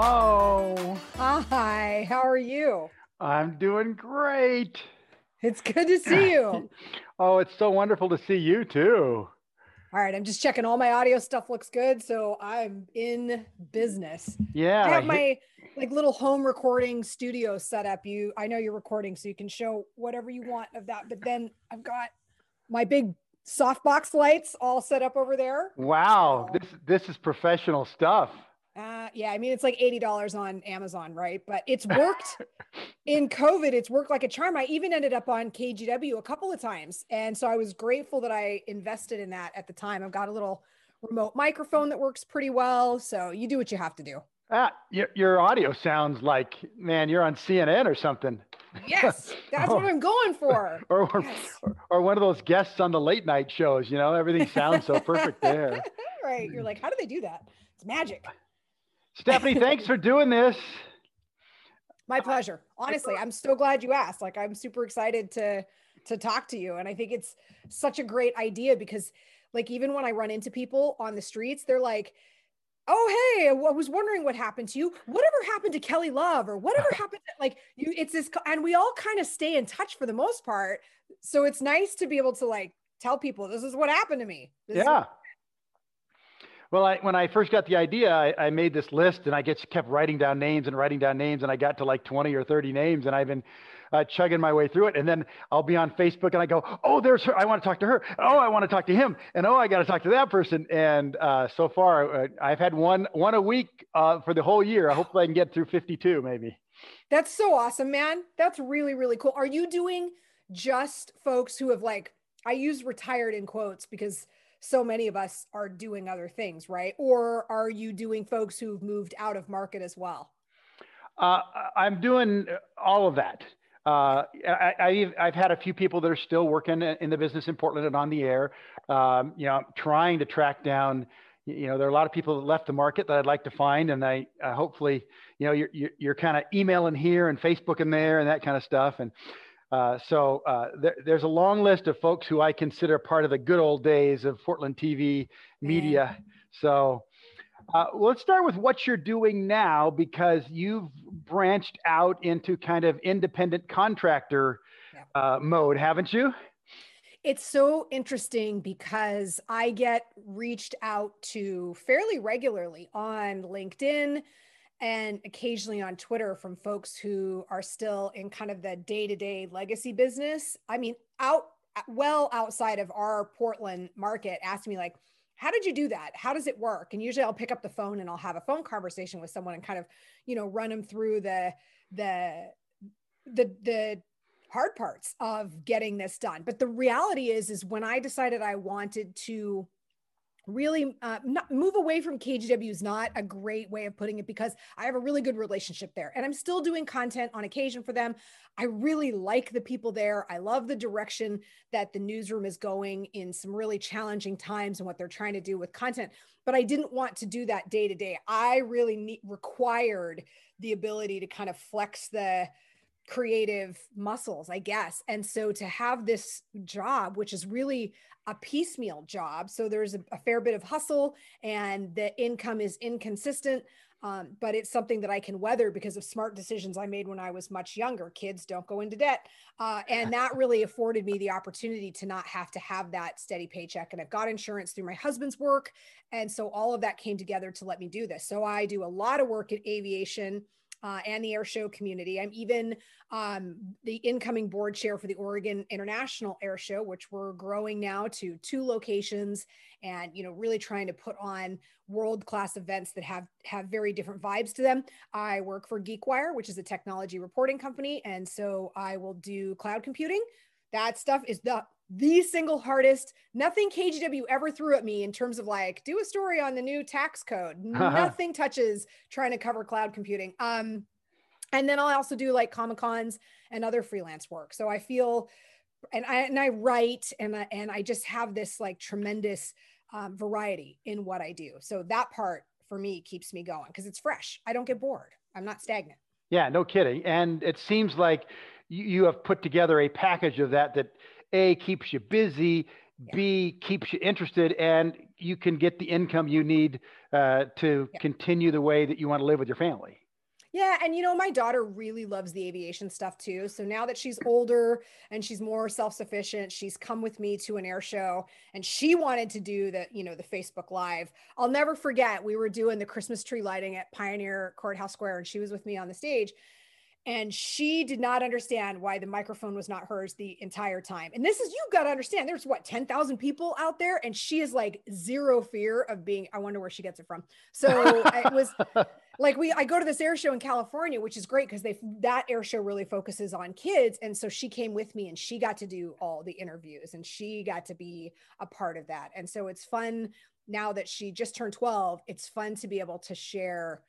Hello. Hi, how are you? I'm doing great. It's good to see you. Oh, it's so wonderful to see you too. All right, I'm just checking all my audio stuff looks good, so I'm in business. Yeah. I have my like little home recording studio set up. I know you're recording, so you can show whatever you want of that, but then I've got my big softbox lights all set up over there. Wow, this is professional stuff. Yeah, I mean, it's like $80 on Amazon, right? But it's worked in COVID. It's worked like a charm. I even ended up on KGW a couple of times. And so I was grateful that I invested in that at the time. I've got a little remote microphone that works pretty well. So you do what you have to do. Ah, your audio sounds like, man, you're on CNN or something. Yes, that's what I'm going for. Or one of those guests on the late night shows, you know, everything sounds so perfect there. Right. You're like, how do they do that? It's magic. Stephanie, thanks for doing this. My pleasure. Honestly, I'm so glad you asked. Like, I'm super excited to talk to you. And I think it's such a great idea because, like, even when I run into people on the streets, they're like, oh, hey, I was wondering what happened to you. Whatever happened to Kelly Love or whatever happened to, like, you, it's this, and we all kind of stay in touch for the most part. So it's nice to be able to, like, tell people, this is what happened to me. Yeah. Well, when I first got the idea, I made this list and I just kept writing down names. And I got to like 20 or 30 names and I've been chugging my way through it. And then I'll be on Facebook and I go, oh, there's her. I want to talk to her. Oh, I want to talk to him. And oh, I got to talk to that person. And so far, I've had one a week for the whole year. Hopefully I can get through 52 maybe. That's so awesome, man. That's really, really cool. Are you doing just folks who have, like, I use retired in quotes because so many of us are doing other things, right? Or are you doing folks who've moved out of market as well? I'm doing all of that. I've had a few people that are still working in the business in Portland and on the air, you know, trying to track down, you know, there are a lot of people that left the market that I'd like to find. And I hopefully, you know, you're kind of emailing here and Facebooking there and that kind of stuff. And there's a long list of folks who I consider part of the good old days of Portland TV media. So let's start with what you're doing now, because you've branched out into kind of independent contractor mode, haven't you? It's so interesting because I get reached out to fairly regularly on LinkedIn and occasionally on Twitter from folks who are still in kind of the day-to-day legacy business. I mean, outside of our Portland market, asked me like, how did you do that? How does it work? And usually I'll pick up the phone and I'll have a phone conversation with someone and kind of, you know, run them through the hard parts of getting this done. But the reality is when I decided I wanted to really move away from KGW is not a great way of putting it, because I have a really good relationship there and I'm still doing content on occasion for them. I really like the people there. I love the direction that the newsroom is going in some really challenging times and what they're trying to do with content. But I didn't want to do that day to day. I really required the ability to kind of flex the creative muscles, I guess. And so to have this job, which is really a piecemeal job, so there's a fair bit of hustle and the income is inconsistent, but it's something that I can weather because of smart decisions I made when I was much younger. Kids, don't go into debt. And that really afforded me the opportunity to not have to have that steady paycheck. And I've got insurance through my husband's work. And so all of that came together to let me do this. So I do a lot of work in aviation and the air show community. I'm even the incoming board chair for the Oregon International Air Show, which we're growing now to 2 locations, and, you know, really trying to put on world-class events that have very different vibes to them. I work for GeekWire, which is a technology reporting company, and so I will do cloud computing. That stuff is the single hardest. Nothing KGW ever threw at me in terms of like, do a story on the new tax code. Nothing touches trying to cover cloud computing. And then I'll also do like Comic-Cons and other freelance work. So I feel, and I write, and I just have this like tremendous variety in what I do. So that part for me keeps me going because it's fresh. I don't get bored. I'm not stagnant. Yeah, no kidding. And it seems like you have put together a package of that A, keeps you busy, B, keeps you interested, and you can get the income you need to continue the way that you want to live with your family. Yeah. And, you know, my daughter really loves the aviation stuff too. So now that she's older and she's more self-sufficient, she's come with me to an air show and she wanted to do the, you know, the Facebook Live. I'll never forget, we were doing the Christmas tree lighting at Pioneer Courthouse Square and she was with me on the stage. And she did not understand why the microphone was not hers the entire time. And this is, you've got to understand, there's what, 10,000 people out there. And she is like zero fear of being, I wonder where she gets it from. So it was like, I go to this air show in California, which is great because that air show really focuses on kids. And so she came with me and she got to do all the interviews and she got to be a part of that. And so it's fun now that she just turned 12, it's fun to be able to share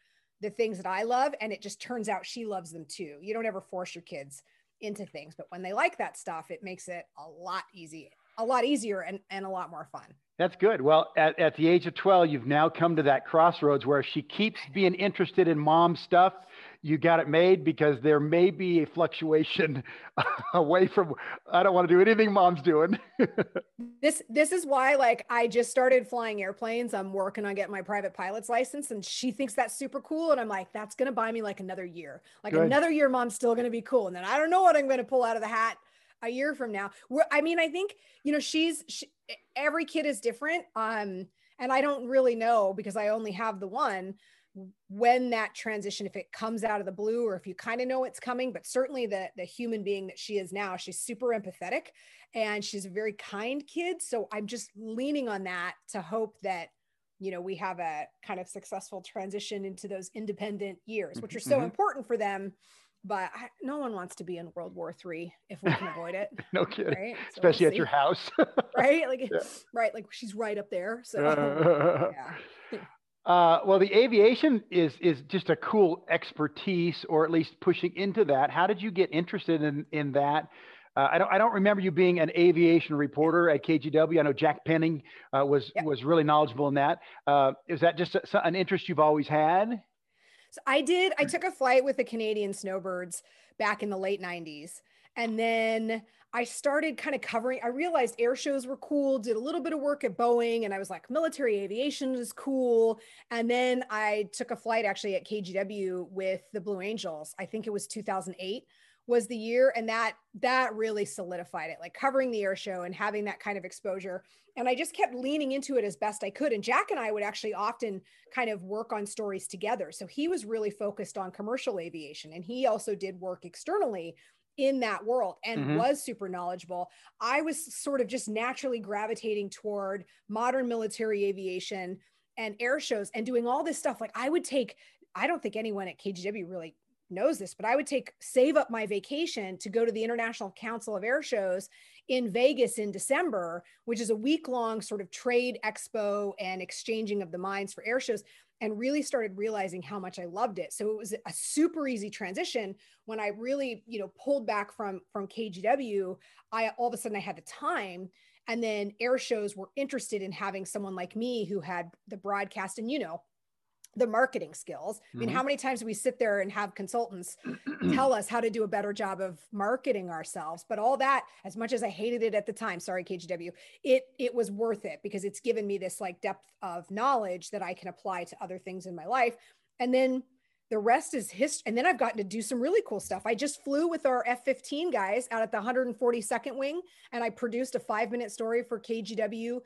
the things that I love. And it just turns out she loves them too. You don't ever force your kids into things, but when they like that stuff, it makes it a lot easier and a lot more fun. That's good. Well, at the age of 12, you've now come to that crossroads where if she keeps being interested in mom stuff, you got it made, because there may be a fluctuation away from, I don't want to do anything mom's doing. This is why, like, I just started flying airplanes. I'm working on getting my private pilot's license and she thinks that's super cool. And I'm like, that's going to buy me like another year, mom's still going to be cool. And then I don't know what I'm going to pull out of the hat a year from now. I mean, I think, you know, every kid is different. And I don't really know, because I only have the one, when that transition, if it comes out of the blue or if you kind of know it's coming. But certainly the human being that she is now, she's super empathetic and she's a very kind kid. So I'm just leaning on that to hope that, you know, we have a kind of successful transition into those independent years, which are so important for them. But no one wants to be in World War III if we can avoid it. No kidding. Right? So especially at your house. Right? Like, yeah. Right. Like she's right up there. So yeah. Well, the aviation is just a cool expertise, or at least pushing into that. How did you get interested in that? I don't remember you being an aviation reporter at KGW. I know Jack Penning was really knowledgeable in that. Is that just an interest you've always had? So I took a flight with the Canadian Snowbirds back in the late 90s. And then I started kind of covering, I realized air shows were cool, did a little bit of work at Boeing. And I was like, military aviation is cool. And then I took a flight actually at KGW with the Blue Angels. I think it was 2008 was the year. And that really solidified it, like covering the air show and having that kind of exposure. And I just kept leaning into it as best I could. And Jack and I would actually often kind of work on stories together. So he was really focused on commercial aviation. And he also did work externally in that world and was super knowledgeable. I was sort of just naturally gravitating toward modern military aviation and air shows and doing all this stuff. Like I don't think anyone at KGW really knows this, but I would save up my vacation to go to the International Council of Air Shows in Vegas in December, which is a week-long sort of trade expo and exchanging of the minds for air shows, and really started realizing how much I loved it. So it was a super easy transition. When I really, you know, pulled back from KGW, all of a sudden I had the time. And then air shows were interested in having someone like me who had the broadcast and, you know, the marketing skills. I mean, how many times do we sit there and have consultants tell us how to do a better job of marketing ourselves? But all that, as much as I hated it at the time, sorry, KGW, it was worth it, because it's given me this like depth of knowledge that I can apply to other things in my life. And then the rest is history. And then I've gotten to do some really cool stuff. I just flew with our F-15 guys out at the 142nd wing, and I produced a 5-minute story for KGW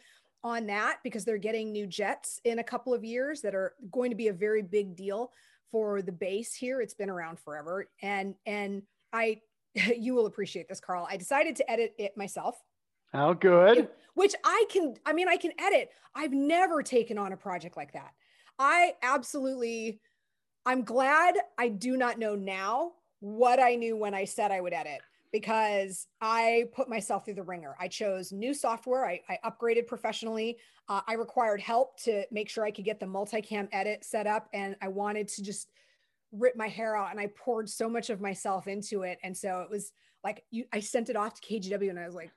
on that, because they're getting new jets in a couple of years that are going to be a very big deal for the base here. It's been around forever. And you will appreciate this, Carl. I decided to edit it myself. Oh, good. Which I can edit. I've never taken on a project like that. I'm glad I do not know now what I knew when I said I would edit, because I put myself through the ringer. I chose new software. I upgraded professionally. I required help to make sure I could get the multicam edit set up. And I wanted to just rip my hair out, and I poured so much of myself into it. And so it was like, I sent it off to KGW and I was like,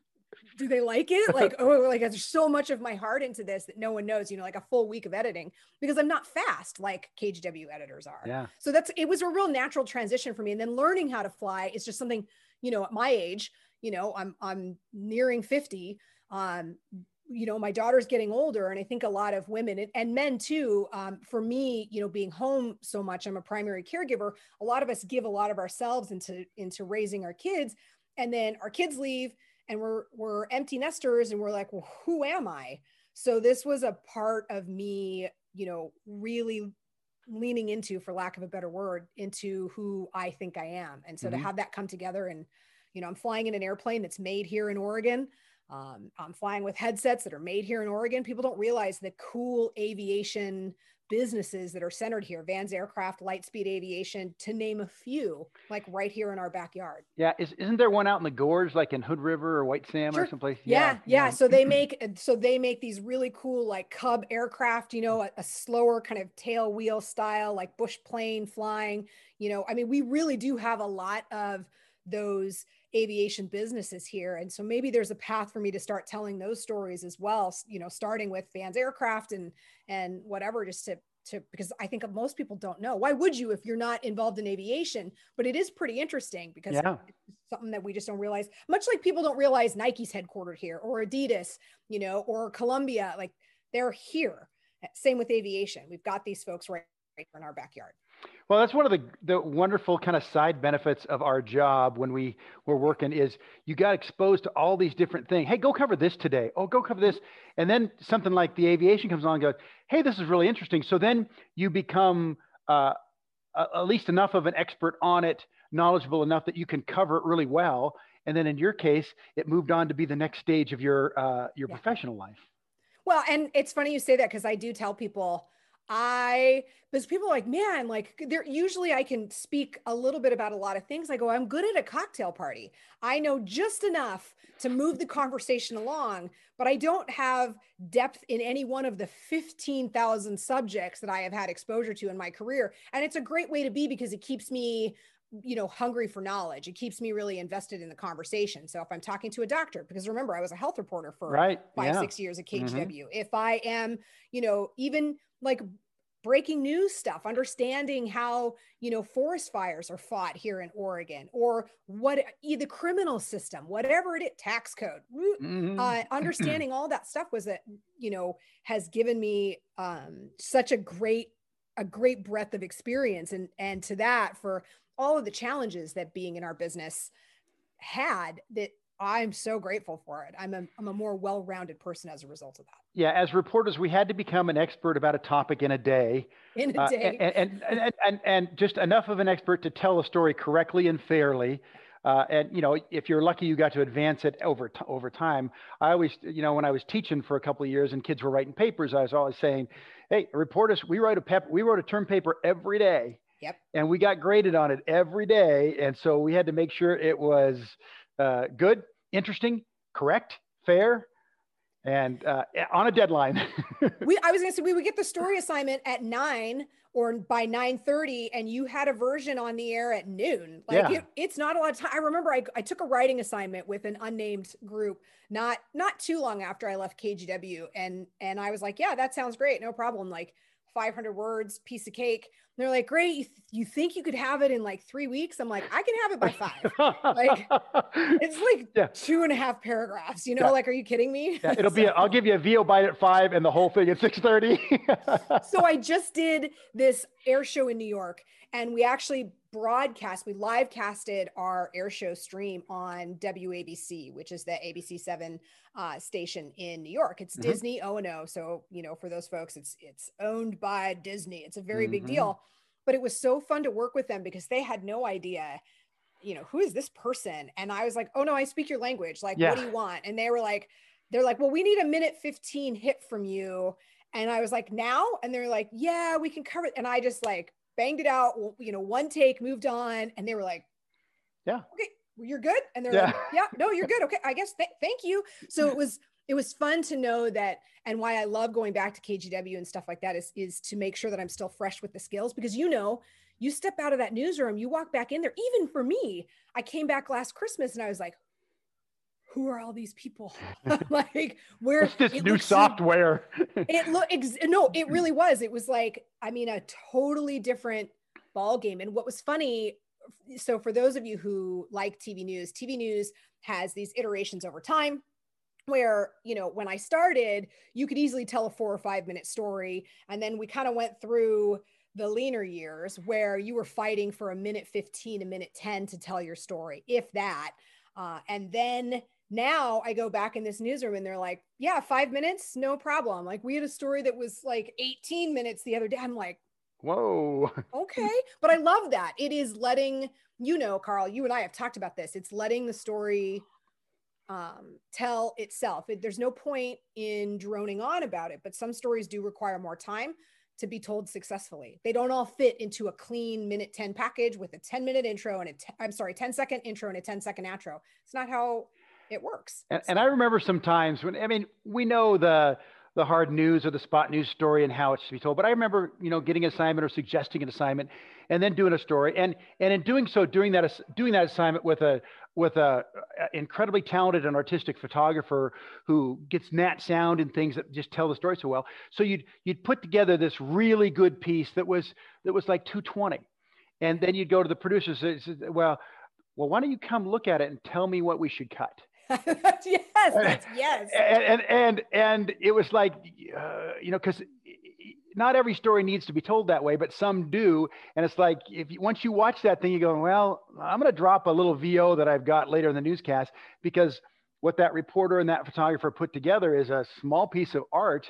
do they like it? Like, oh, like there's so much of my heart into this that no one knows, you know, like a full week of editing, because I'm not fast like KGW editors are. Yeah. So it was a real natural transition for me. And then learning how to fly is just something, you know, at my age, you know, I'm nearing 50, you know, my daughter's getting older, and I think a lot of women and men too, for me, you know, being home so much, I'm a primary caregiver. A lot of us give a lot of ourselves into raising our kids, and then our kids leave and we're empty nesters, and we're like, well, who am I? So this was a part of me, you know, really leaning into, for lack of a better word, into who I think I am. And so to have that come together, and, you know, I'm flying in an airplane that's made here in Oregon. I'm flying with headsets that are made here in Oregon. People don't realize the cool aviation businesses that are centered here. Van's Aircraft, Lightspeed Aviation, to name a few, like right here in our backyard. Yeah. Isn't there one out in the gorge, like in Hood River or White Sam or someplace? Yeah. So they make these really cool, like Cub aircraft, you know, a slower kind of tail wheel style, like bush plane flying, you know. I mean, we really do have a lot of those aviation businesses here. And so maybe there's a path for me to start telling those stories as well, you know, starting with Van's Aircraft and whatever, just to because I think most people don't know. Why would you if you're not involved in aviation? But it is pretty interesting, because it's something that we just don't realize. Much like people don't realize Nike's headquartered here, or Adidas, you know, or Columbia, like they're here. Same with aviation. We've got these folks right in our backyard. Well, that's one of the wonderful kind of side benefits of our job when we were working, is you got exposed to all these different things. Hey, go cover this today. Oh, go cover this. And then something like the aviation comes along and goes, hey, this is really interesting. So then you become at least enough of an expert on it, knowledgeable enough that you can cover it really well. And then in your case, it moved on to be the next stage of your professional life. Well, and it's funny you say that, because I do tell people, because people are like, man, like they're usually I can speak a little bit about a lot of things. I go, I'm good at a cocktail party. I know just enough to move the conversation along, but I don't have depth in any one of the 15,000 subjects that I have had exposure to in my career. And it's a great way to be, because it keeps me, you know, hungry for knowledge. It keeps me really invested in the conversation. So if I'm talking to a doctor, because remember, I was a health reporter for 5-6 years at KGW. If I am, you know, even like breaking news stuff, understanding how, you know, forest fires are fought here in Oregon, or what the criminal system, whatever it is, tax code, understanding all that stuff was that, you know, has given me such a great breadth of experience. And to that, for all of the challenges that being in our business had, that I'm so grateful for it. I'm a more well-rounded person as a result of that. Yeah, as reporters, we had to become an expert about a topic in a day. And just enough of an expert to tell a story correctly and fairly. And, you know, if you're lucky, you got to advance it over time. I always, you know, when I was teaching for a couple of years and kids were writing papers, I was always saying, hey, reporters, we wrote a term paper every day. Yep. And we got graded on it every day. And so we had to make sure it was good, interesting, correct, fair, and on a deadline. I was going to say, we would get the story assignment at 9 or by 9:30, and you had a version on the air at noon. Like it's not a lot of time. I remember I took a writing assignment with an unnamed group not too long after I left KGW. And I was like, yeah, that sounds great. No problem. Like 500 words, piece of cake. And they're like, great. You think you could have it in like 3 weeks? I'm like, I can have it by 5. Like, it's like 2.5 paragraphs, you know, like, are you kidding me? Yeah, it'll be, I'll give you a VO bite at 5 and the whole thing at 6:30. So I just did this air show in New York, and we actually we live casted our air show stream on WABC, which is the ABC7 station in New York. It's Disney O&O. So, you know, for those folks, it's owned by Disney. It's a very big deal, but it was so fun to work with them, because they had no idea, you know, who is this person? And I was like, oh no, I speak your language. Like, what do you want? And they were like, well, we need a 1:15 hit from you. And I was like, now? And they're like, yeah, we can cover it. And I just like banged it out, you know, one take, moved on. And they were like, yeah, okay, you're good. And they're like, yeah, no, you're good. Okay, I guess thank you. So it was fun to know that. And why I love going back to KGW and stuff like that is to make sure that I'm still fresh with the skills, because, you know, you step out of that newsroom, you walk back in there. Even for me, I came back last Christmas and I was like, who are all these people? Like, where it's this new software. It really was. It was like, I mean, a totally different ball game. And what was funny, so for those of you who like TV news has these iterations over time. where, you know, when I started, you could easily tell a 4 or 5 minute story. And then we kind of went through the leaner years where you were fighting for a minute 15, a minute 10 to tell your story, if that. And then now I go back in this newsroom and they're like, yeah, 5 minutes, no problem. Like we had a story that was like 18 minutes the other day. I'm like, whoa. Okay. But I love that. It is letting, you know, Carl, you and I have talked about this. It's letting the story tell itself. There's no point in droning on about it, but some stories do require more time to be told successfully. They don't all fit into a clean minute 10 package with a 10-minute intro and a 10-second intro and a 10-second outro. It's not how it works. And I remember sometimes when, I mean, we know the hard news or the spot news story and how it should be told, but I remember, you know, getting an assignment or suggesting an assignment and then doing a story. And in doing so, doing that assignment with a incredibly talented and artistic photographer who gets nat sound and things that just tell the story so well. So you'd put together this really good piece that was like 220. And then you'd go to the producers and say, well, why don't you come look at it and tell me what we should cut? Yes. And it was like, you know, because not every story needs to be told that way, but some do. And it's like, once you watch that thing, you go, well, I'm going to drop a little VO that I've got later in the newscast, because what that reporter and that photographer put together is a small piece of art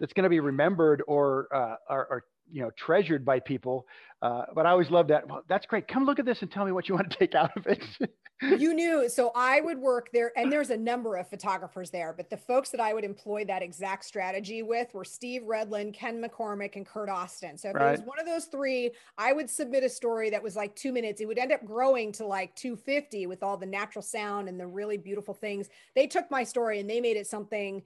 that's going to be remembered or you know, treasured by people. But I always loved that. Well, that's great. Come look at this and tell me what you want to take out of it. You knew. So I would work there, and there's a number of photographers there, but the folks that I would employ that exact strategy with were Steve Redlin, Ken McCormick, and Kurt Austin. So if it was one of those three, I would submit a story that was like 2 minutes. It would end up growing to like 250 with all the natural sound and the really beautiful things. They took my story and they made it something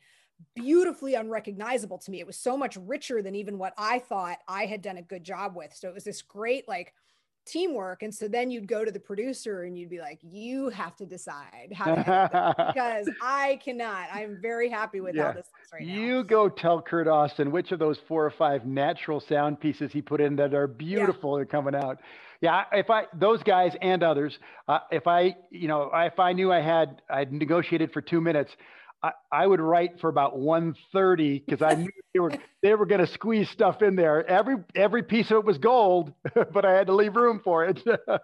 beautifully unrecognizable to me. It was so much richer than even what I thought I had done a good job with. So it was this great like teamwork. And so then you'd go to the producer and you'd be like, you have to decide how to handle this, because I cannot. I'm very happy with how this looks right now. You go tell Kurt Austin which of those 4 or 5 natural sound pieces he put in that are beautiful and coming out. Yeah, if I, those guys and others, if I knew I'd negotiated for 2 minutes, I would write for about 130, because I knew they were going to squeeze stuff in there. Every piece of it was gold, but I had to leave room for it. Well,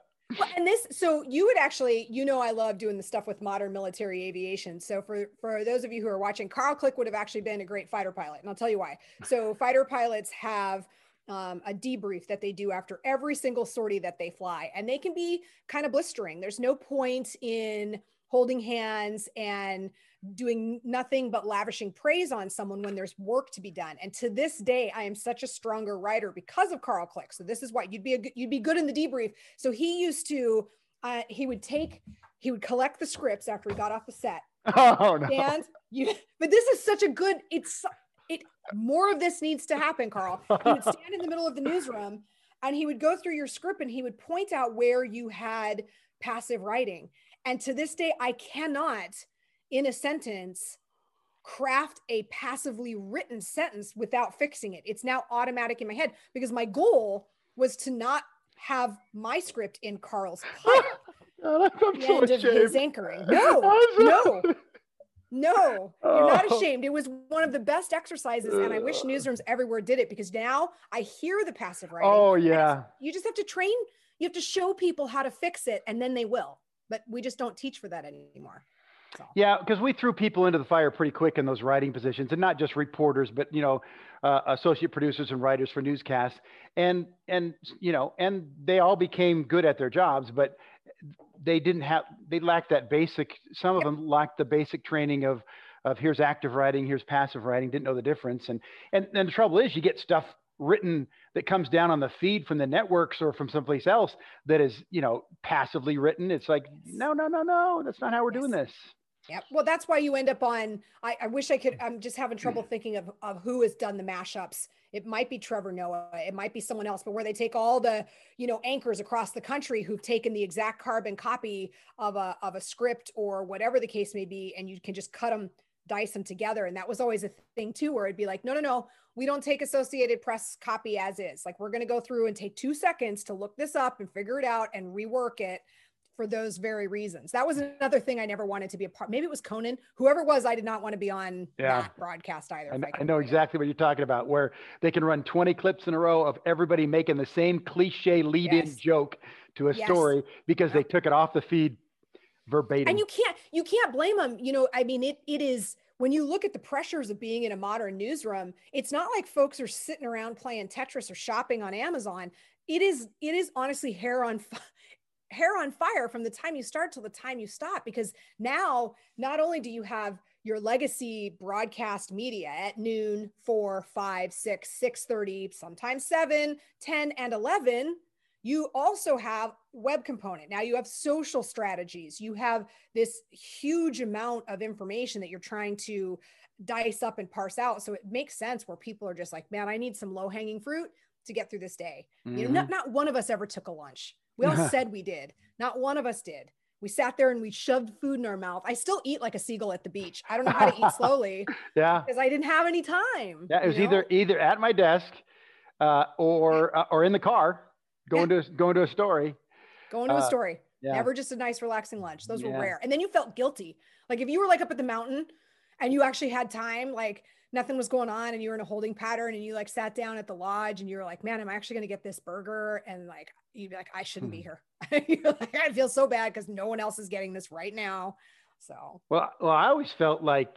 and this, so you would actually, you know, I love doing the stuff with modern military aviation. So for those of you who are watching, Carl Klick would have actually been a great fighter pilot, and I'll tell you why. So fighter pilots have a debrief that they do after every single sortie that they fly, and they can be kind of blistering. There's no point in holding hands and doing nothing but lavishing praise on someone when there's work to be done. And to this day, I am such a stronger writer because of Carl Klick. So this is why you'd be good in the debrief. So he used to, he would collect the scripts after he got off the set. Oh no! And but this is such a good, more of this needs to happen, Carl. He would stand in the middle of the newsroom and he would go through your script and he would point out where you had passive writing. And to this day, I cannot, in a sentence, craft a passively written sentence without fixing it. It's now automatic in my head, because my goal was to not have my script in Carl's pile. God, I'm so ashamed. His anchoring. No, you're not ashamed. It was one of the best exercises, and I wish newsrooms everywhere did it, because now I hear the passive writing. Oh, yeah. You just have to train. You have to show people how to fix it, and then they will. But we just don't teach for that anymore. So. Yeah, because we threw people into the fire pretty quick in those writing positions, and not just reporters, but, you know, associate producers and writers for newscasts. And, you know, and they all became good at their jobs, but they lacked that basic, some of them lacked the basic training of here's active writing, here's passive writing, didn't know the difference. And the trouble is, you get stuff written that comes down on the feed from the networks or from someplace else that is, you know, passively written. It's like, no, that's not how we're doing this. Yeah. Well, that's why you end up on, I wish I could, I'm just having trouble thinking of who has done the mashups. It might be Trevor Noah, it might be someone else, but where they take all the, you know, anchors across the country who've taken the exact carbon copy of a script or whatever the case may be, and you can just cut them, dice them together. And that was always a thing too, where it'd be like, no, we don't take Associated Press copy as is. Like, we're going to go through and take 2 seconds to look this up and figure it out and rework it for those very reasons. That was another thing I never wanted to be a part. Maybe it was Conan, whoever it was. I did not want to be on that broadcast either. I know exactly what you're talking about, where they can run 20 clips in a row of everybody making the same cliche lead-in joke to a story because they took it off the feed verbatim. And you can't blame them. You know, I mean, it is, when you look at the pressures of being in a modern newsroom, it's not like folks are sitting around playing Tetris or shopping on Amazon. It is honestly hair on fire from the time you start till the time you stop, because now not only do you have your legacy broadcast media at noon, 4, 5, 6, 6:30, sometimes 7, 10, and 11, you also have web component. Now you have social strategies. You have this huge amount of information that you're trying to dice up and parse out. So it makes sense where people are just like, man, I need some low hanging fruit to get through this day. Mm-hmm. You know, not one of us ever took a lunch. We all said we did. Not one of us did. We sat there and we shoved food in our mouth. I still eat like a seagull at the beach. I don't know how to eat slowly. Because I didn't have any time. Yeah, it was either at my desk or in the car going to a story. Yeah. Never just a nice relaxing lunch. Those were rare. And then you felt guilty. Like if you were like up at the mountain and you actually had time, like nothing was going on and you were in a holding pattern and you like sat down at the lodge and you were like, man, am I actually going to get this burger? And like, you'd be like, I shouldn't be here. Like, I feel so bad because no one else is getting this right now. So. Well, I always felt like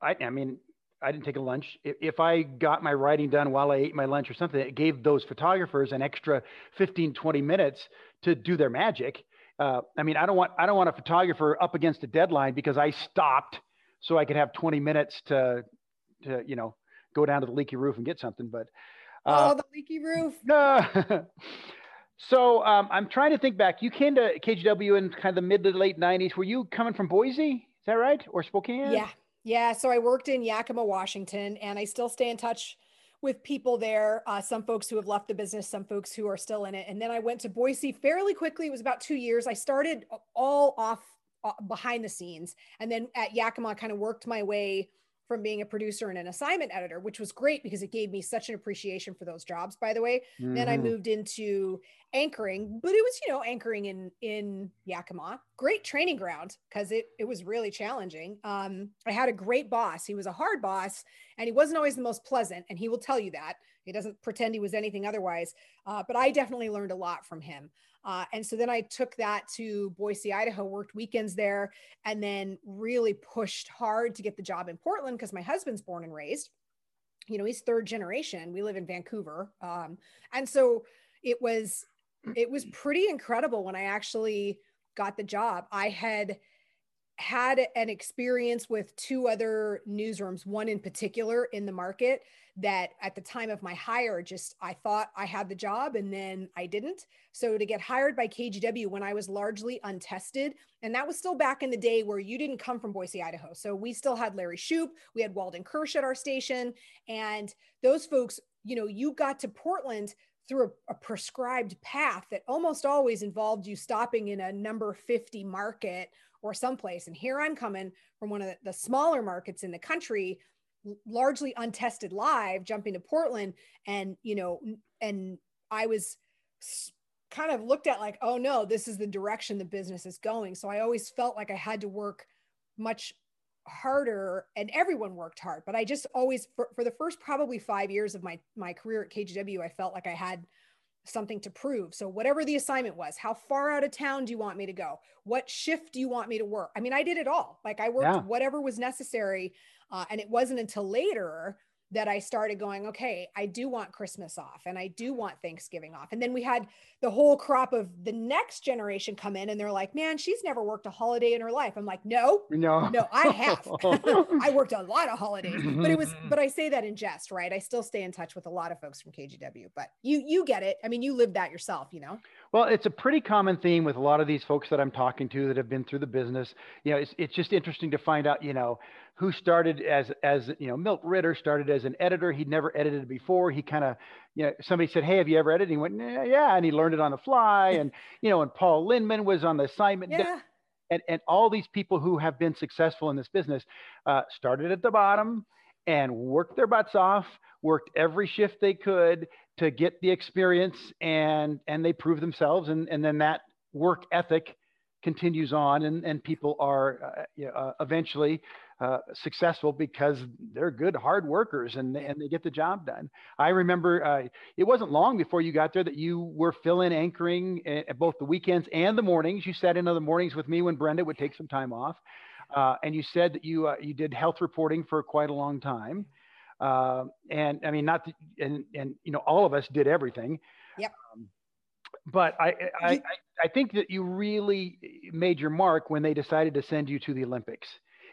I didn't take a lunch. If I got my writing done while I ate my lunch or something, it gave those photographers an extra 15, 20 minutes to do their magic. I don't want a photographer up against a deadline because I stopped so I could have 20 minutes to go down to the leaky roof and get something. But the leaky roof. No. So I'm trying to think back. You came to KGW in kind of the mid to late 90s. Were you coming from Boise? Is that right? Or Spokane? Yeah. So I worked in Yakima, Washington, and I still stay in touch with people there. Some folks who have left the business, some folks who are still in it. And then I went to Boise fairly quickly. It was about 2 years. I started all off behind the scenes. And then at Yakima, I kind of worked my way from being a producer and an assignment editor, which was great because it gave me such an appreciation for those jobs, by the way. Mm-hmm. Then I moved into anchoring, but it was, anchoring in Yakima. Great training ground because it was really challenging. I had a great boss. He was a hard boss and he wasn't always the most pleasant. And he will tell you that. He doesn't pretend he was anything otherwise. But I definitely learned a lot from him. And so then I took that to Boise, Idaho, worked weekends there, and then really pushed hard to get the job in Portland because my husband's born and raised. He's third generation. We live in Vancouver. And so it was pretty incredible when I actually got the job. I had an experience with two other newsrooms, one in particular in the market that at the time of my hire, just I thought I had the job and then I didn't. So to get hired by KGW when I was largely untested, and that was still back in the day where you didn't come from Boise, Idaho. So we still had Larry Shoup, we had Walden Kirsch at our station. And those folks, you got to Portland through a prescribed path that almost always involved you stopping in a number 50 market or someplace. And here I'm coming from one of the smaller markets in the country, largely untested live, jumping to Portland. And, and I was kind of looked at like, oh no, this is the direction the business is going. So I always felt like I had to work much harder, and everyone worked hard, but I just always, for the first probably 5 years of my career at KGW, I felt like I had something to prove. So whatever the assignment was, how far out of town do you want me to go? What shift do you want me to work? I mean, I did it all. Like I worked whatever was necessary. And it wasn't until later that I started going, okay, I do want Christmas off and I do want Thanksgiving off. And then we had the whole crop of the next generation come in and they're like, man, she's never worked a holiday in her life. I'm like, no, I have. I worked a lot of holidays, but I say that in jest, right? I still stay in touch with a lot of folks from KGW, but you get it. I mean, you lived that yourself, Well, it's a pretty common theme with a lot of these folks that I'm talking to that have been through the business. It's just interesting to find out, who started as Milt Ritter started as an editor. He'd never edited before. He kind of, somebody said, hey, have you ever edited? He went, yeah. And he learned it on the fly. And, and Paul Lindman was on the assignment. Yeah. And all these people who have been successful in this business started at the bottom and worked their butts off, worked every shift they could to get the experience and they proved themselves. And then that work ethic continues on, and people are eventually successful because they're good hard workers and they get the job done. I remember it wasn't long before you got there that you were fill-in anchoring at both the weekends and the mornings. You sat in on the mornings with me when Brenda would take some time off. And you said that you you did health reporting for quite a long time. And I mean, not the, and you know, all of us did everything. Yep. But I think that you really made your mark when they decided to send you to the Olympics.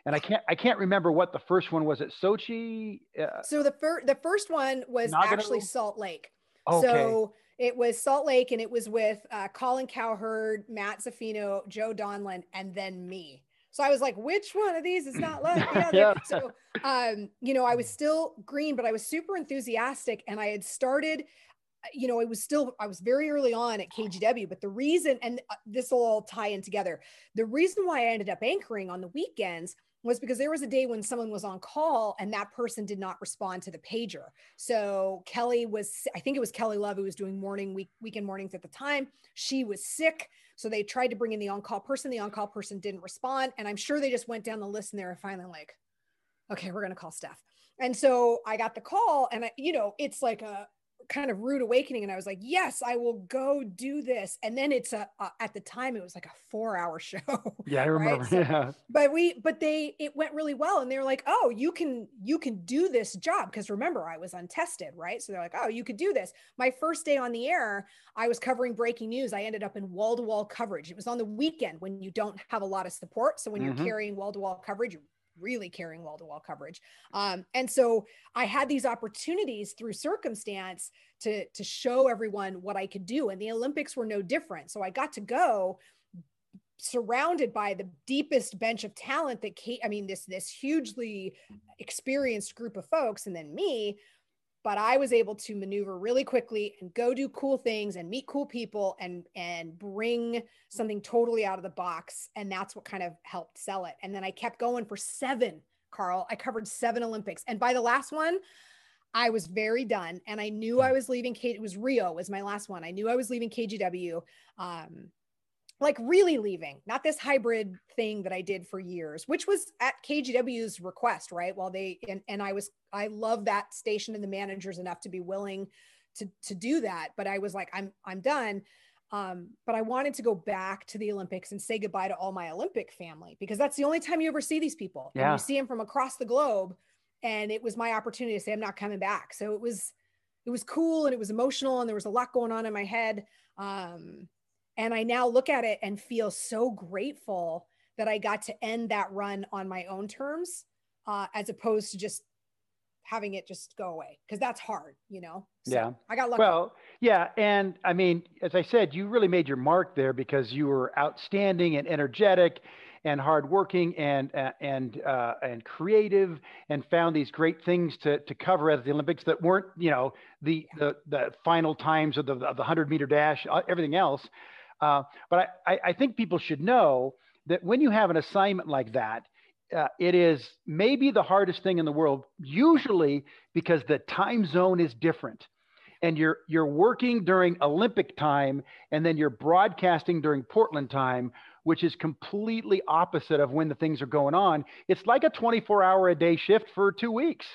And I can't remember what the first one was. At Sochi. So the first one was actually Salt Lake. Okay. So it was Salt Lake, and it was with Colin Cowherd, Matt Zaffino, Joe Donlan, and then me. So I was like, which one of these is not like the other? Yeah. So you know, I was still green, but I was super enthusiastic, and I had started. You know, I was very early on at KGW, but the reason, and this will all tie in together, the reason why I ended up anchoring on the weekends was because there was a day when someone was on call and that person did not respond to the pager. So Kelly was, I think it was Kelly Love, who was doing weekend mornings at the time. She was sick. So they tried to bring in the on-call person. The on-call person didn't respond. And I'm sure they just went down the list and they were finally like, okay, we're going to call Steph. And so I got the call, and I, you know, it's like a kind of rude awakening. And I was like, yes, I will go do this. And then it's at the time it was like a 4-hour show. Yeah, I remember. Right? So, yeah. But it went really well. And they were like, oh, you can do this job. Cause remember, I was untested, right? So they're like, oh, you could do this. My first day on the air, I was covering breaking news. I ended up in wall-to-wall coverage. It was on the weekend when you don't have a lot of support. So when you're carrying wall-to-wall coverage, you're really carrying wall-to-wall coverage. And so I had these opportunities through circumstance to show everyone what I could do. And the Olympics were no different. So I got to go surrounded by the deepest bench of talent that this hugely experienced group of folks, and then me, but I was able to maneuver really quickly and go do cool things and meet cool people and bring something totally out of the box. And that's what kind of helped sell it. And then I kept going for 7, Carl. I covered 7 Olympics. And by the last one, I was very done. And I knew I was leaving. It was Rio was my last one. I knew I was leaving KGW, like really leaving, not this hybrid thing that I did for years, which was at KGW's request, right? While they, and I love that station and the managers enough to be willing to do that. But I was like, I'm done. But I wanted to go back to the Olympics and say goodbye to all my Olympic family, because that's the only time you ever see these people. Yeah. And you see them from across the globe. And it was my opportunity to say, I'm not coming back. So it was cool, and it was emotional, and there was a lot going on in my head. And I now look at it and feel so grateful that I got to end that run on my own terms, as opposed to just having it just go away, because that's hard, you know? So yeah. I got lucky. Well, yeah. And I mean, as I said, you really made your mark there, because you were outstanding and energetic and hardworking and creative, and found these great things to cover at the Olympics that weren't, you know, the final times of the 100-meter dash, everything else. But I think people should know that when you have an assignment like that, it is maybe the hardest thing in the world, usually because the time zone is different, and you're working during Olympic time, and then you're broadcasting during Portland time, which is completely opposite of when the things are going on. It's like a 24-hour-a-day shift for 2 weeks.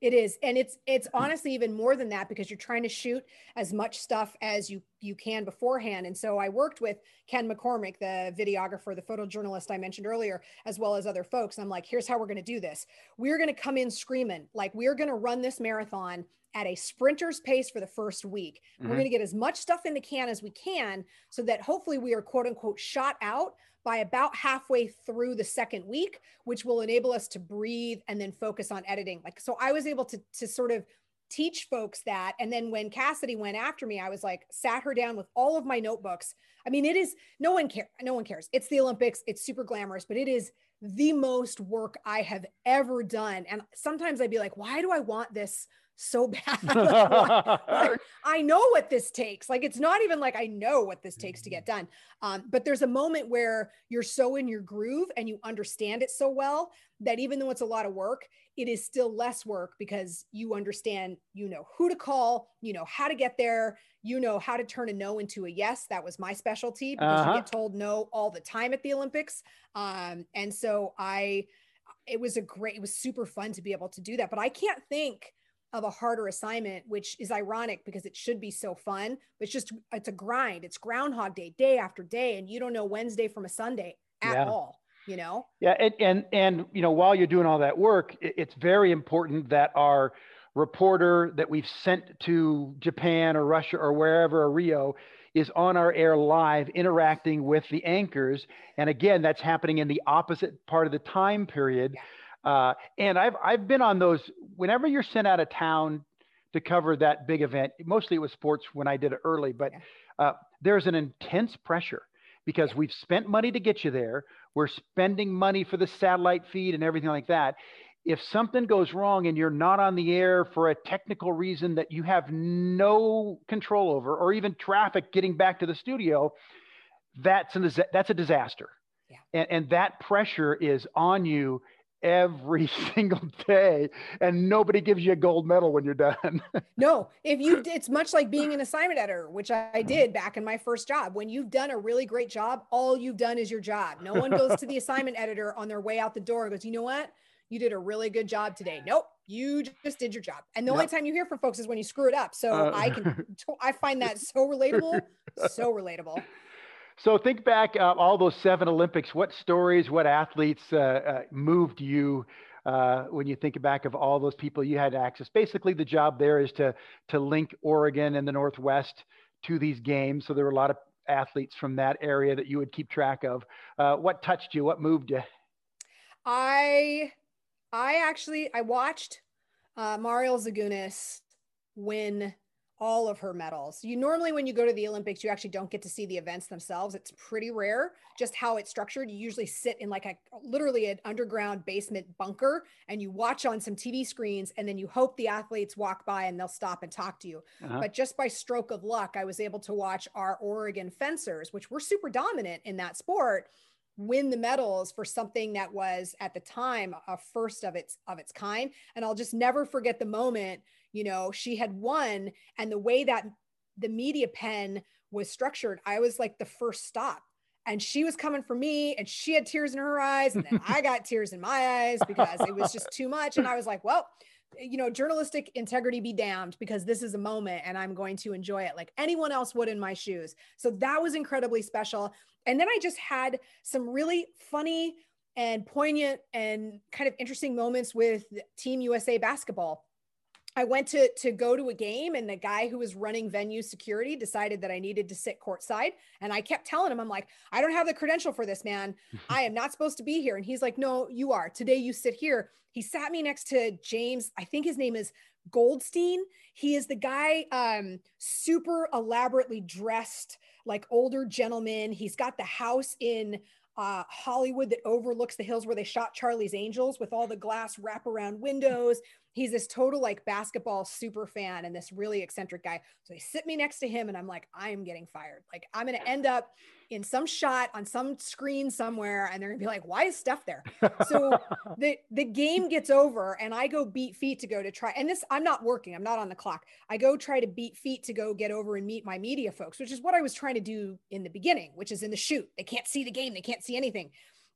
It is. And it's honestly even more than that, because you're trying to shoot as much stuff as you can beforehand. And so I worked with Ken McCormick, the videographer, the photojournalist I mentioned earlier, as well as other folks. And I'm like, here's how we're going to do this. We're going to come in screaming, like we're going to run this marathon at a sprinter's pace for the first week. We're going to get as much stuff in the can as we can, so that hopefully we are, quote unquote, shot out by about halfway through the second week, which will enable us to breathe and then focus on editing. Like, so I was able to sort of teach folks that. And then when Cassidy went after me, I was like, sat her down with all of my notebooks. I mean, it is, no one cares. It's the Olympics. It's super glamorous, but it is the most work I have ever done. And sometimes I'd be like, why do I want this so bad. Like, I know what this takes. Like, it's not even like I know what this takes to get done. But there's a moment where you're so in your groove and you understand it so well that even though it's a lot of work, it is still less work because you understand, you know who to call, you know how to get there, you know how to turn a no into a yes. That was my specialty because you get told no all the time at the Olympics. And so it was super fun to be able to do that. But I can't think of a harder assignment, which is ironic because it should be so fun, but it's a grind. It's Groundhog Day, day after day. And you don't know Wednesday from a Sunday at all, you know? Yeah. And you know, while you're doing all that work, it's very important that our reporter that we've sent to Japan or Russia or wherever, or Rio, is on our air live interacting with the anchors. And again, that's happening in the opposite part of the time period. Yeah. And I've been on those. Whenever you're sent out of town to cover that big event, mostly it was sports when I did it early, but there's an intense pressure because we've spent money to get you there. We're spending money for the satellite feed and everything like that. If something goes wrong and you're not on the air for a technical reason that you have no control over, or even traffic getting back to the studio, that's a disaster. Yeah. And that pressure is on you every single day, and nobody gives you a gold medal when you're done. No, it's much like being an assignment editor, which I did back in my first job. When you've done a really great job, all you've done is your job. No one goes to the assignment editor on their way out the door and goes, you know what? You did a really good job today. Nope, you just did your job. And the only time you hear from folks is when you screw it up. So I find that so relatable, so relatable. So think back all those 7 Olympics. What stories, what athletes moved you when you think back of all those people you had access? Basically, the job there is to link Oregon and the Northwest to these games. So there were a lot of athletes from that area that you would keep track of. What touched you? What moved you? I watched Mario Zagunis win all of her medals. You normally, when you go to the Olympics, you actually don't get to see the events themselves. It's pretty rare just how it's structured. You usually sit in like literally an underground basement bunker and you watch on some TV screens, and then you hope the athletes walk by and they'll stop and talk to you. But just by stroke of luck, I was able to watch our Oregon fencers, which were super dominant in that sport, win the medals for something that was at the time a first of its kind. And I'll just never forget the moment. You know, she had won, and the way that the media pen was structured, I was like the first stop, and she was coming for me, and she had tears in her eyes, and then I got tears in my eyes because it was just too much. And I was like, well, you know, journalistic integrity be damned, because this is a moment and I'm going to enjoy it like anyone else would in my shoes. So that was incredibly special. And then I just had some really funny and poignant and kind of interesting moments with Team USA basketball. I went to go to a game, and the guy who was running venue security decided that I needed to sit courtside. And I kept telling him, I'm like, I don't have the credential for this, man. I am not supposed to be here. And he's like, no, you are. Today you sit here. He sat me next to James, I think his name is Goldstein. He is the guy, super elaborately dressed, like older gentleman. He's got the house in Hollywood that overlooks the hills where they shot Charlie's Angels, with all the glass wraparound windows. He's this total like basketball super fan and this really eccentric guy. So they sit me next to him, and I'm like, I am getting fired. Like, I'm going to end up in some shot on some screen somewhere, and they're gonna be like, why is Steph there? So the game gets over, and I go beat feet to go to try. And this, I'm not working, I'm not on the clock. I go try to beat feet to go get over and meet my media folks, which is what I was trying to do in the beginning, which is in the shoot. They can't see the game, they can't see anything.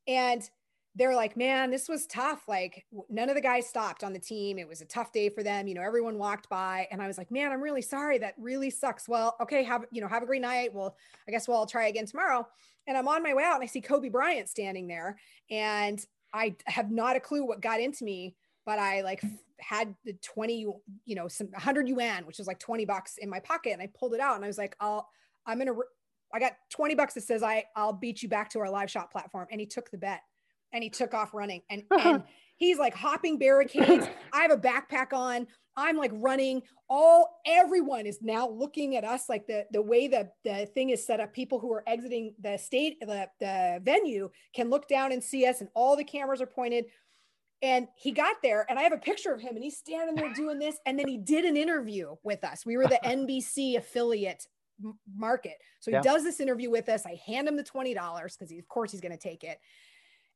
And they're like, man, this was tough. Like, none of the guys stopped on the team. It was a tough day for them. You know, everyone walked by, and I was like, man, I'm really sorry. That really sucks. Well, okay. Have a great night. Well, I guess we'll all try again tomorrow. And I'm on my way out, and I see Kobe Bryant standing there, and I have not a clue what got into me, but I like had the 20, you know, some 100 yuan, which was like $20 in my pocket. And I pulled it out, and I was like, I got $20 that says I'll beat you back to our live shot platform. And he took the bet. And he took off running, and he's like hopping barricades. I have a backpack on. I'm like running. Everyone is now looking at us, like the way the thing is set up. People who are exiting the venue can look down and see us, and all the cameras are pointed. And he got there, and I have a picture of him, and he's standing there doing this. And then he did an interview with us. We were the NBC affiliate market. So he does this interview with us. I hand him the $20 because of course he's going to take it.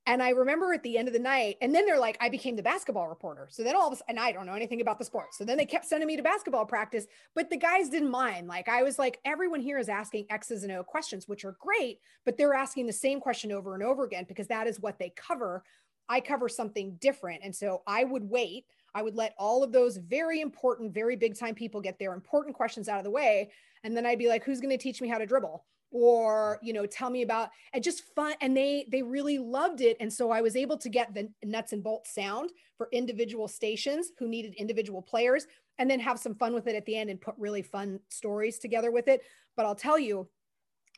And I remember at the end of the night, and then they're like, I became the basketball reporter. So then all of a sudden, and I don't know anything about the sport. So then they kept sending me to basketball practice, but the guys didn't mind. Like I was like, everyone here is asking X's and O questions, which are great, but they're asking the same question over and over again, because that is what they cover. I cover something different. And so I would wait. I would let all of those very important, very big time people get their important questions out of the way. And then I'd be like, who's going to teach me how to dribble? Or, you know, tell me about, and just fun. And they really loved it. And so I was able to get the nuts and bolts sound for individual stations who needed individual players, and then have some fun with it at the end and put really fun stories together with it. But I'll tell you,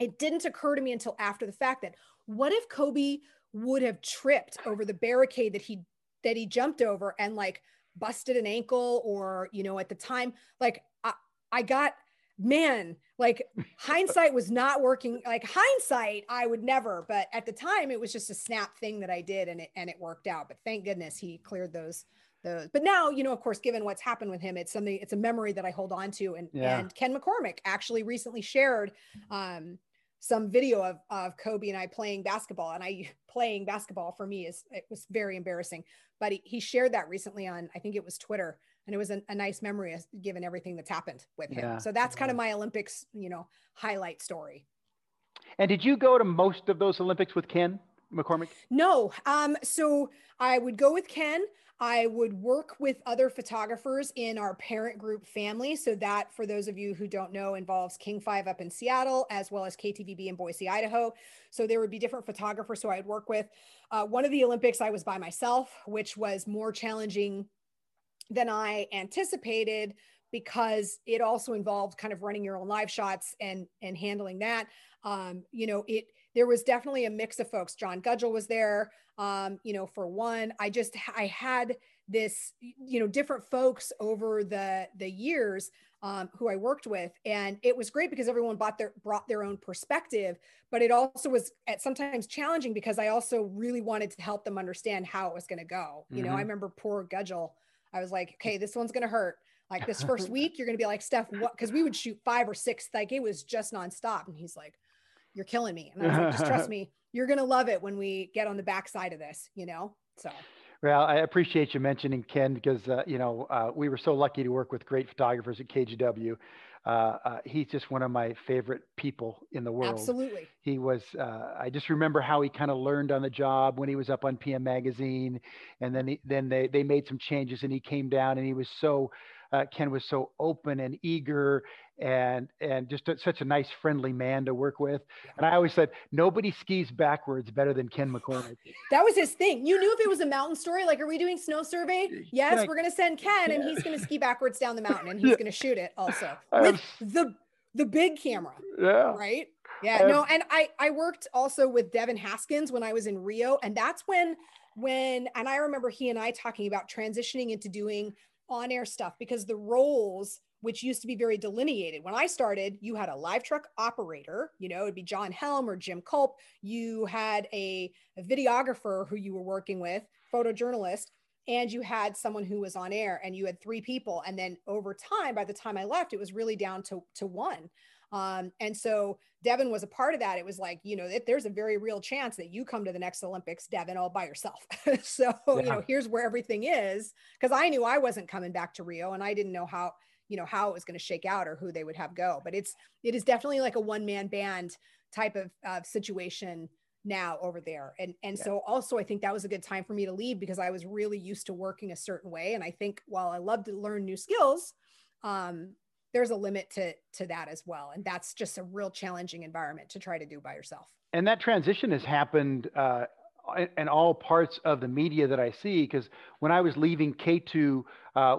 it didn't occur to me until after the fact that what if Kobe would have tripped over the barricade that he jumped over and like busted an ankle, or, you know, at the time, like I got, man, like hindsight was not working. Like hindsight, I would never, but at the time it was just a snap thing that I did, and it worked out. But thank goodness he cleared those. But now, you know, of course, given what's happened with him, it's something, it's a memory that I hold on to. And Ken McCormick actually recently shared, some video of Kobe and I playing basketball, and playing basketball for me it was very embarrassing, but he shared that recently on, I think it was Twitter, and it was a nice memory given everything that's happened with him. So that's kind of my Olympics, you know, highlight story. And did you go to most of those Olympics with Ken McCormick? No. So I would go with Ken. I would work with other photographers in our parent group family. So that, for those of you who don't know, involves King Five up in Seattle, as well as KTVB in Boise, Idaho. So there would be different photographers who I'd work with. One of the Olympics, I was by myself, which was more challenging than I anticipated, because it also involved kind of running your own live shots and handling that. You know, there was definitely a mix of folks. John Gudgel was there, you know, for one. I had this, you know, different folks over the years who I worked with. And it was great because everyone brought their own perspective, but it also was at sometimes challenging because I also really wanted to help them understand how it was going to go. You know, I remember poor Gudgel. I was like, okay, this one's going to hurt. Like this first week, you're going to be like, Steph, what? Because we would shoot 5 or 6, like it was just nonstop. And he's like, you're killing me. And I was like, just trust me, you're going to love it when we get on the backside of this, you know? So. Well, I appreciate you mentioning Ken, because, you know, we were so lucky to work with great photographers at KGW. He's just one of my favorite people in the world. Absolutely. He was, I just remember how he kind of learned on the job when he was up on PM Magazine. And then they made some changes, and he came down, and he was so, Ken was so open and eager, and just such a nice, friendly man to work with. And I always said, nobody skis backwards better than Ken McCormick. That was his thing. You knew if it was a mountain story, like, are we doing snow survey? Yes, we're going to send Ken, and he's going to ski backwards down the mountain, and he's going to shoot it also with the big camera. Yeah. Right. Yeah. No. And I worked also with Devin Haskins when I was in Rio, and that's when, and I remember he and I talking about transitioning into doing on-air stuff, because the roles, which used to be very delineated. When I started, you had a live truck operator, you know, it'd be John Helm or Jim Culp. You had a videographer who you were working with, photojournalist, and you had someone who was on air, and you had 3 people. And then over time, by the time I left, it was really down to one. And so Devin was a part of that. It was like, you know, there's a very real chance that you come to the next Olympics, Devin, all by yourself. So, you know, here's where everything is. Cause I knew I wasn't coming back to Rio, and I didn't know how, you know, how it was going to shake out or who they would have go, but it is definitely like a one-man band type of situation now over there. And so also, I think that was a good time for me to leave, because I was really used to working a certain way. And I think while I love to learn new skills, there's a limit to that as well. And that's just a real challenging environment to try to do by yourself. And that transition has happened in all parts of the media that I see, because when I was leaving K2,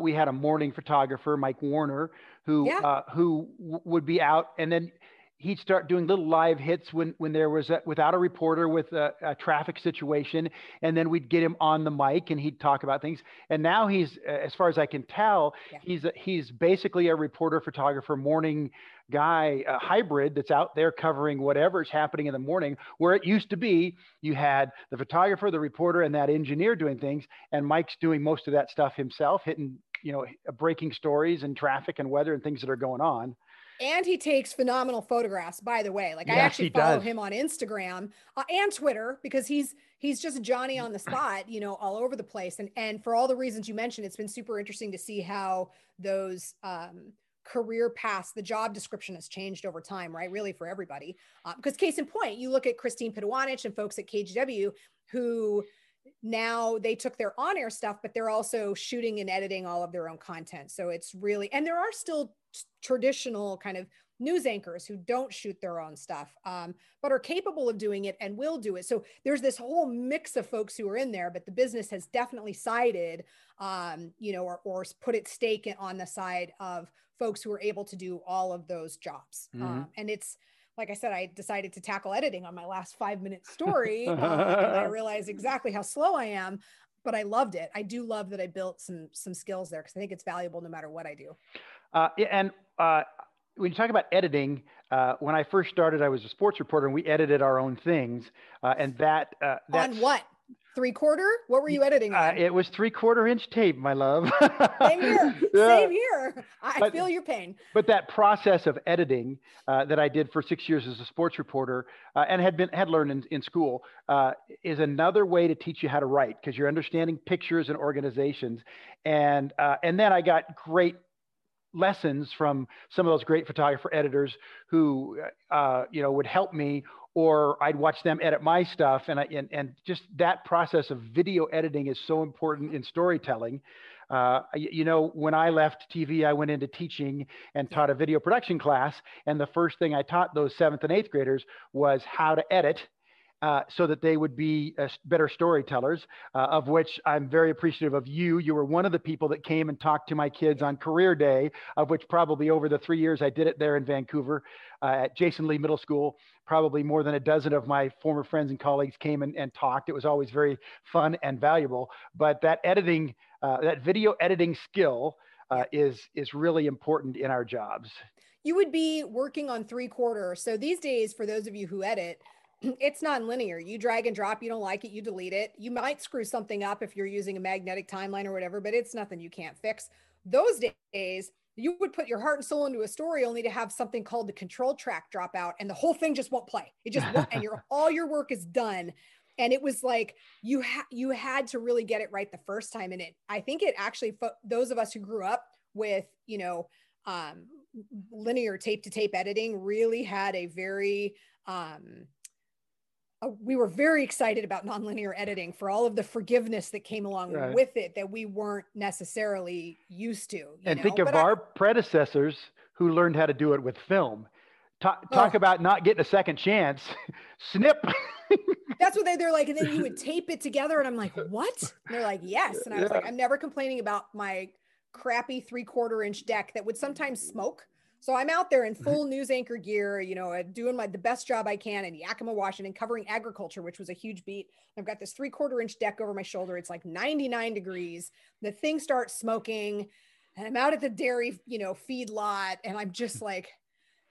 we had a morning photographer, Mike Warner, who would be out, and then he'd start doing little live hits when there was without a reporter with a traffic situation. And then we'd get him on the mic and he'd talk about things. And now he's, as far as I can tell, he's basically a reporter, photographer, morning guy, a hybrid that's out there covering whatever's happening in the morning, where it used to be you had the photographer, the reporter, and that engineer doing things. And Mike's doing most of that stuff himself, hitting, you know, breaking stories and traffic and weather and things that are going on. And he takes phenomenal photographs, by the way. Like, yes, I actually follow him on Instagram and Twitter, because he's just Johnny on the spot, you know, all over the place. And for all the reasons you mentioned, it's been super interesting to see how those career paths, the job description has changed over time, right? Really for everybody. Because case in point, you look at Christine Pituanich and folks at KGW who now they took their on-air stuff, but they're also shooting and editing all of their own content. So it's really, and there are still traditional kind of news anchors who don't shoot their own stuff, but are capable of doing it and will do it. So there's this whole mix of folks who are in there, but the business has definitely sided, you know, or put its stake on the side of folks who are able to do all of those jobs. Mm-hmm. And it's, like I said, I decided to tackle editing on my last 5-minute story. And I realized exactly how slow I am, but I loved it. I do love that I built some skills there, because I think it's valuable no matter what I do. When you talk about editing, when I first started, I was a sports reporter and we edited our own things. And that, on what? 3/4? What were you editing on? It was 3/4-inch tape, my love. Same here. Same here. I feel your pain. But that process of editing that I did for 6 years as a sports reporter and had learned in school is another way to teach you how to write, because you're understanding pictures and organizations. And then I got great lessons from some of those great photographer editors who you know, would help me, or I'd watch them edit my stuff. And just that process of video editing is so important in storytelling. You know, when I left TV, I went into teaching and taught a video production class. And the first thing I taught those 7th and 8th graders was how to edit, so that they would be better storytellers, of which I'm very appreciative of you. You were one of the people that came and talked to my kids on career day, of which probably over the 3 years I did it there in Vancouver at Jason Lee Middle School, probably more than a dozen of my former friends and colleagues came and talked. It was always very fun and valuable, but that editing, that video editing skill is really important in our jobs. You would be working on 3/4. So these days, for those of you who edit, it's non-linear. You drag and drop, you don't like it, you delete it. You might screw something up if you're using a magnetic timeline or whatever, but it's nothing you can't fix. Those days, you would put your heart and soul into a story only to have something called the control track drop out, and the whole thing just won't play. It just won't, and all your work is done. And it was like, you had to really get it right the first time. And I think it actually, those of us who grew up with, you know, linear tape-to-tape editing really had a very, we were very excited about nonlinear editing for all of the forgiveness that came along with it that we weren't necessarily used to. Think of our predecessors who learned how to do it with film. Talk about not getting a second chance. Snip. That's what they're like. And then you would tape it together. And I'm like, what? And they're like, yes. And I was like, I'm never complaining about my crappy 3/4-inch deck that would sometimes smoke. So I'm out there in full news anchor gear, you know, doing the best job I can in Yakima, Washington, covering agriculture, which was a huge beat. I've got this 3/4-inch deck over my shoulder. It's like 99 degrees. The thing starts smoking, and I'm out at the dairy, you know, feed lot. And I'm just like,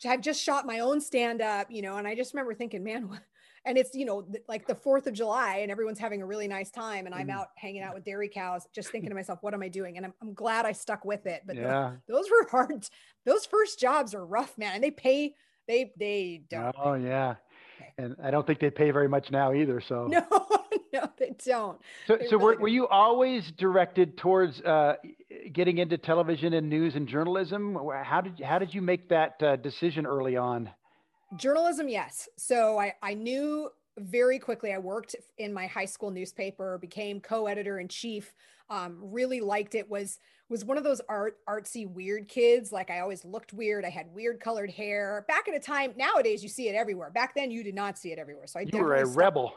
I've just shot my own stand up, you know, and I just remember thinking, man, and it's, you know, like the 4th of July and everyone's having a really nice time. And I'm out hanging out with dairy cows, just thinking to myself, what am I doing? And I'm glad I stuck with it. But those were hard. Those first jobs are rough, man. And they pay, they don't. Oh, yeah. And I don't think they pay very much now either. So no, they don't. So really were you always directed towards getting into television and news and journalism? How did you make that decision early on? Journalism, yes. So I knew very quickly. I worked in my high school newspaper, became co-editor-in-chief, really liked it, was one of those artsy weird kids. Like, I always looked weird. I had weird colored hair. Back at a time, nowadays you see it everywhere. Back then you did not see it everywhere. So you were a rebel.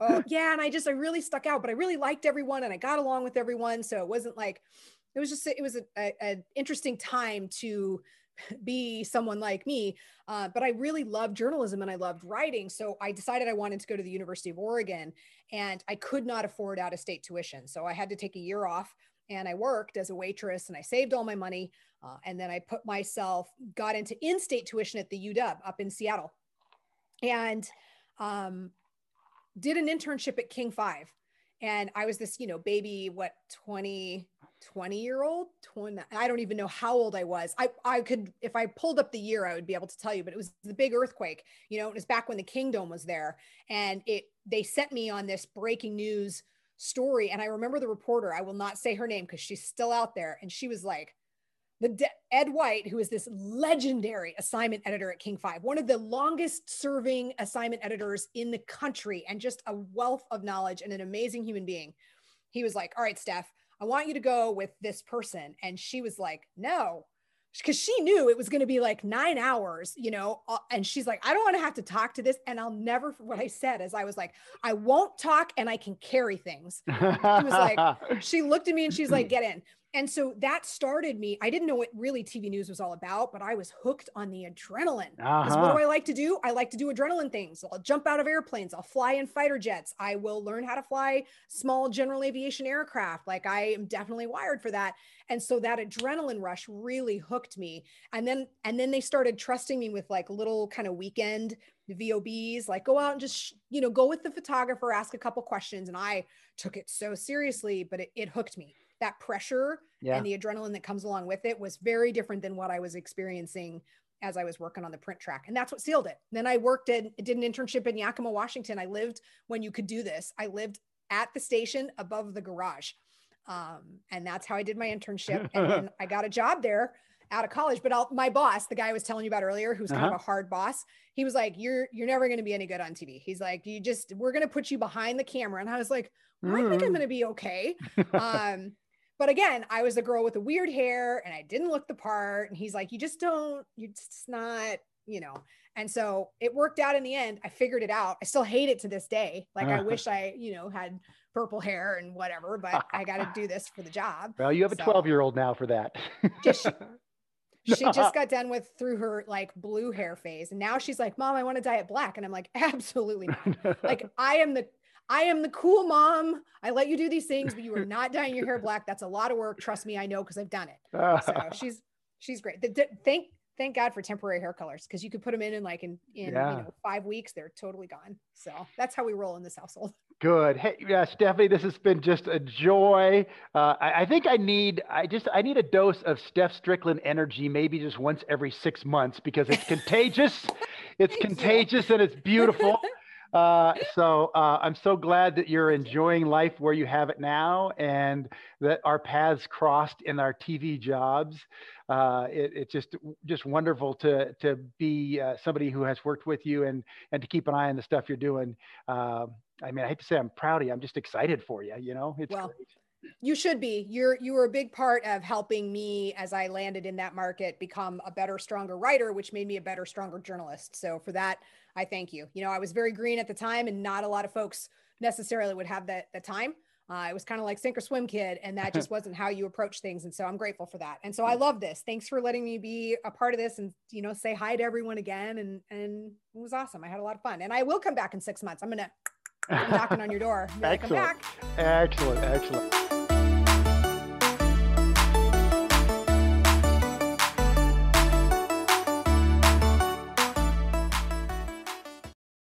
Oh, yeah. And I really stuck out, but I really liked everyone and I got along with everyone. So it wasn't like, it was just, it was an interesting time to be someone like me, but I really loved journalism and I loved writing. So I decided I wanted to go to the University of Oregon, and I could not afford out-of-state tuition. So I had to take a year off, and I worked as a waitress and I saved all my money. And then I got into in-state tuition at the UW up in Seattle, and did an internship at King Five. And I was this, baby, 20 year old, I don't even know how old I was. I could, if I pulled up the year, I would be able to tell you, but it was the big earthquake, it was back when the Kingdome was there, and they sent me on this breaking news story. And I remember the reporter, I will not say her name because she's still out there. And she was like, Ed White, who is this legendary assignment editor at King Five, one of the longest serving assignment editors in the country, and just a wealth of knowledge and an amazing human being. He was like, all right, Steph, I want you to go with this person. And she was like, no, because she knew it was going to be like 9 hours, and she's like, I don't want to have to talk to this. And I'll never, what I said is I was like, I won't talk and I can carry things. She was like, she looked at me and she's like, get in. And so that started me. I didn't know what really TV news was all about, but I was hooked on the adrenaline. Because what do I like to do? I like to do adrenaline things. I'll jump out of airplanes. I'll fly in fighter jets. I will learn how to fly small general aviation aircraft. Like, I am definitely wired for that. And so that adrenaline rush really hooked me. And then they started trusting me with like little kind of weekend VOBs, like go out and just, go with the photographer, ask a couple questions. And I took it so seriously, but it hooked me. That pressure and the adrenaline that comes along with it was very different than what I was experiencing as I was working on the print track. And that's what sealed it. And then I did an internship in Yakima, Washington. I lived, when you could do this, I lived at the station above the garage. And that's how I did my internship. And then I got a job there out of college. But my boss, the guy I was telling you about earlier, who's kind of a hard boss, he was like, you're never going to be any good on TV. He's like, we're going to put you behind the camera. And I was like, well, I think I'm going to be okay. But again, I was a girl with a weird hair and I didn't look the part. And he's like, it's not. And so it worked out in the end. I figured it out. I still hate it to this day. Like, I wish I, had purple hair and whatever, but I got to do this for the job. Well, you have a 12-year-old now for that. She just got done through her like blue hair phase. And now she's like, Mom, I want to dye it black. And I'm like, absolutely not. Like, I am the cool mom. I let you do these things, but you are not dyeing your hair black. That's a lot of work. Trust me, I know, because I've done it. So she's great. Thank God for temporary hair colors, because you could put them in 5 weeks, they're totally gone. So that's how we roll in this household. Good. Hey, Stephanie, this has been just a joy. I think I need a dose of Steph Strickland energy, maybe just once every 6 months, because it's contagious. It's contagious and it's beautiful. I'm so glad that you're enjoying life where you have it now, and that our paths crossed in our TV jobs. It's just wonderful to be somebody who has worked with you and to keep an eye on the stuff you're doing. I hate to say I'm proud of you. I'm just excited for you. Great. You should be. You were a big part of helping me as I landed in that market become a better, stronger writer, which made me a better, stronger journalist. So for that, I thank you. I was very green at the time, and not a lot of folks necessarily would have the time. It was kind of like sink or swim, kid, and that just wasn't how you approach things. And so I'm grateful for that. And so I love this. Thanks for letting me be a part of this, and say hi to everyone again. And it was awesome. I had a lot of fun, and I will come back in 6 months. I'm knocking on your door. Excellent. Come back. Excellent.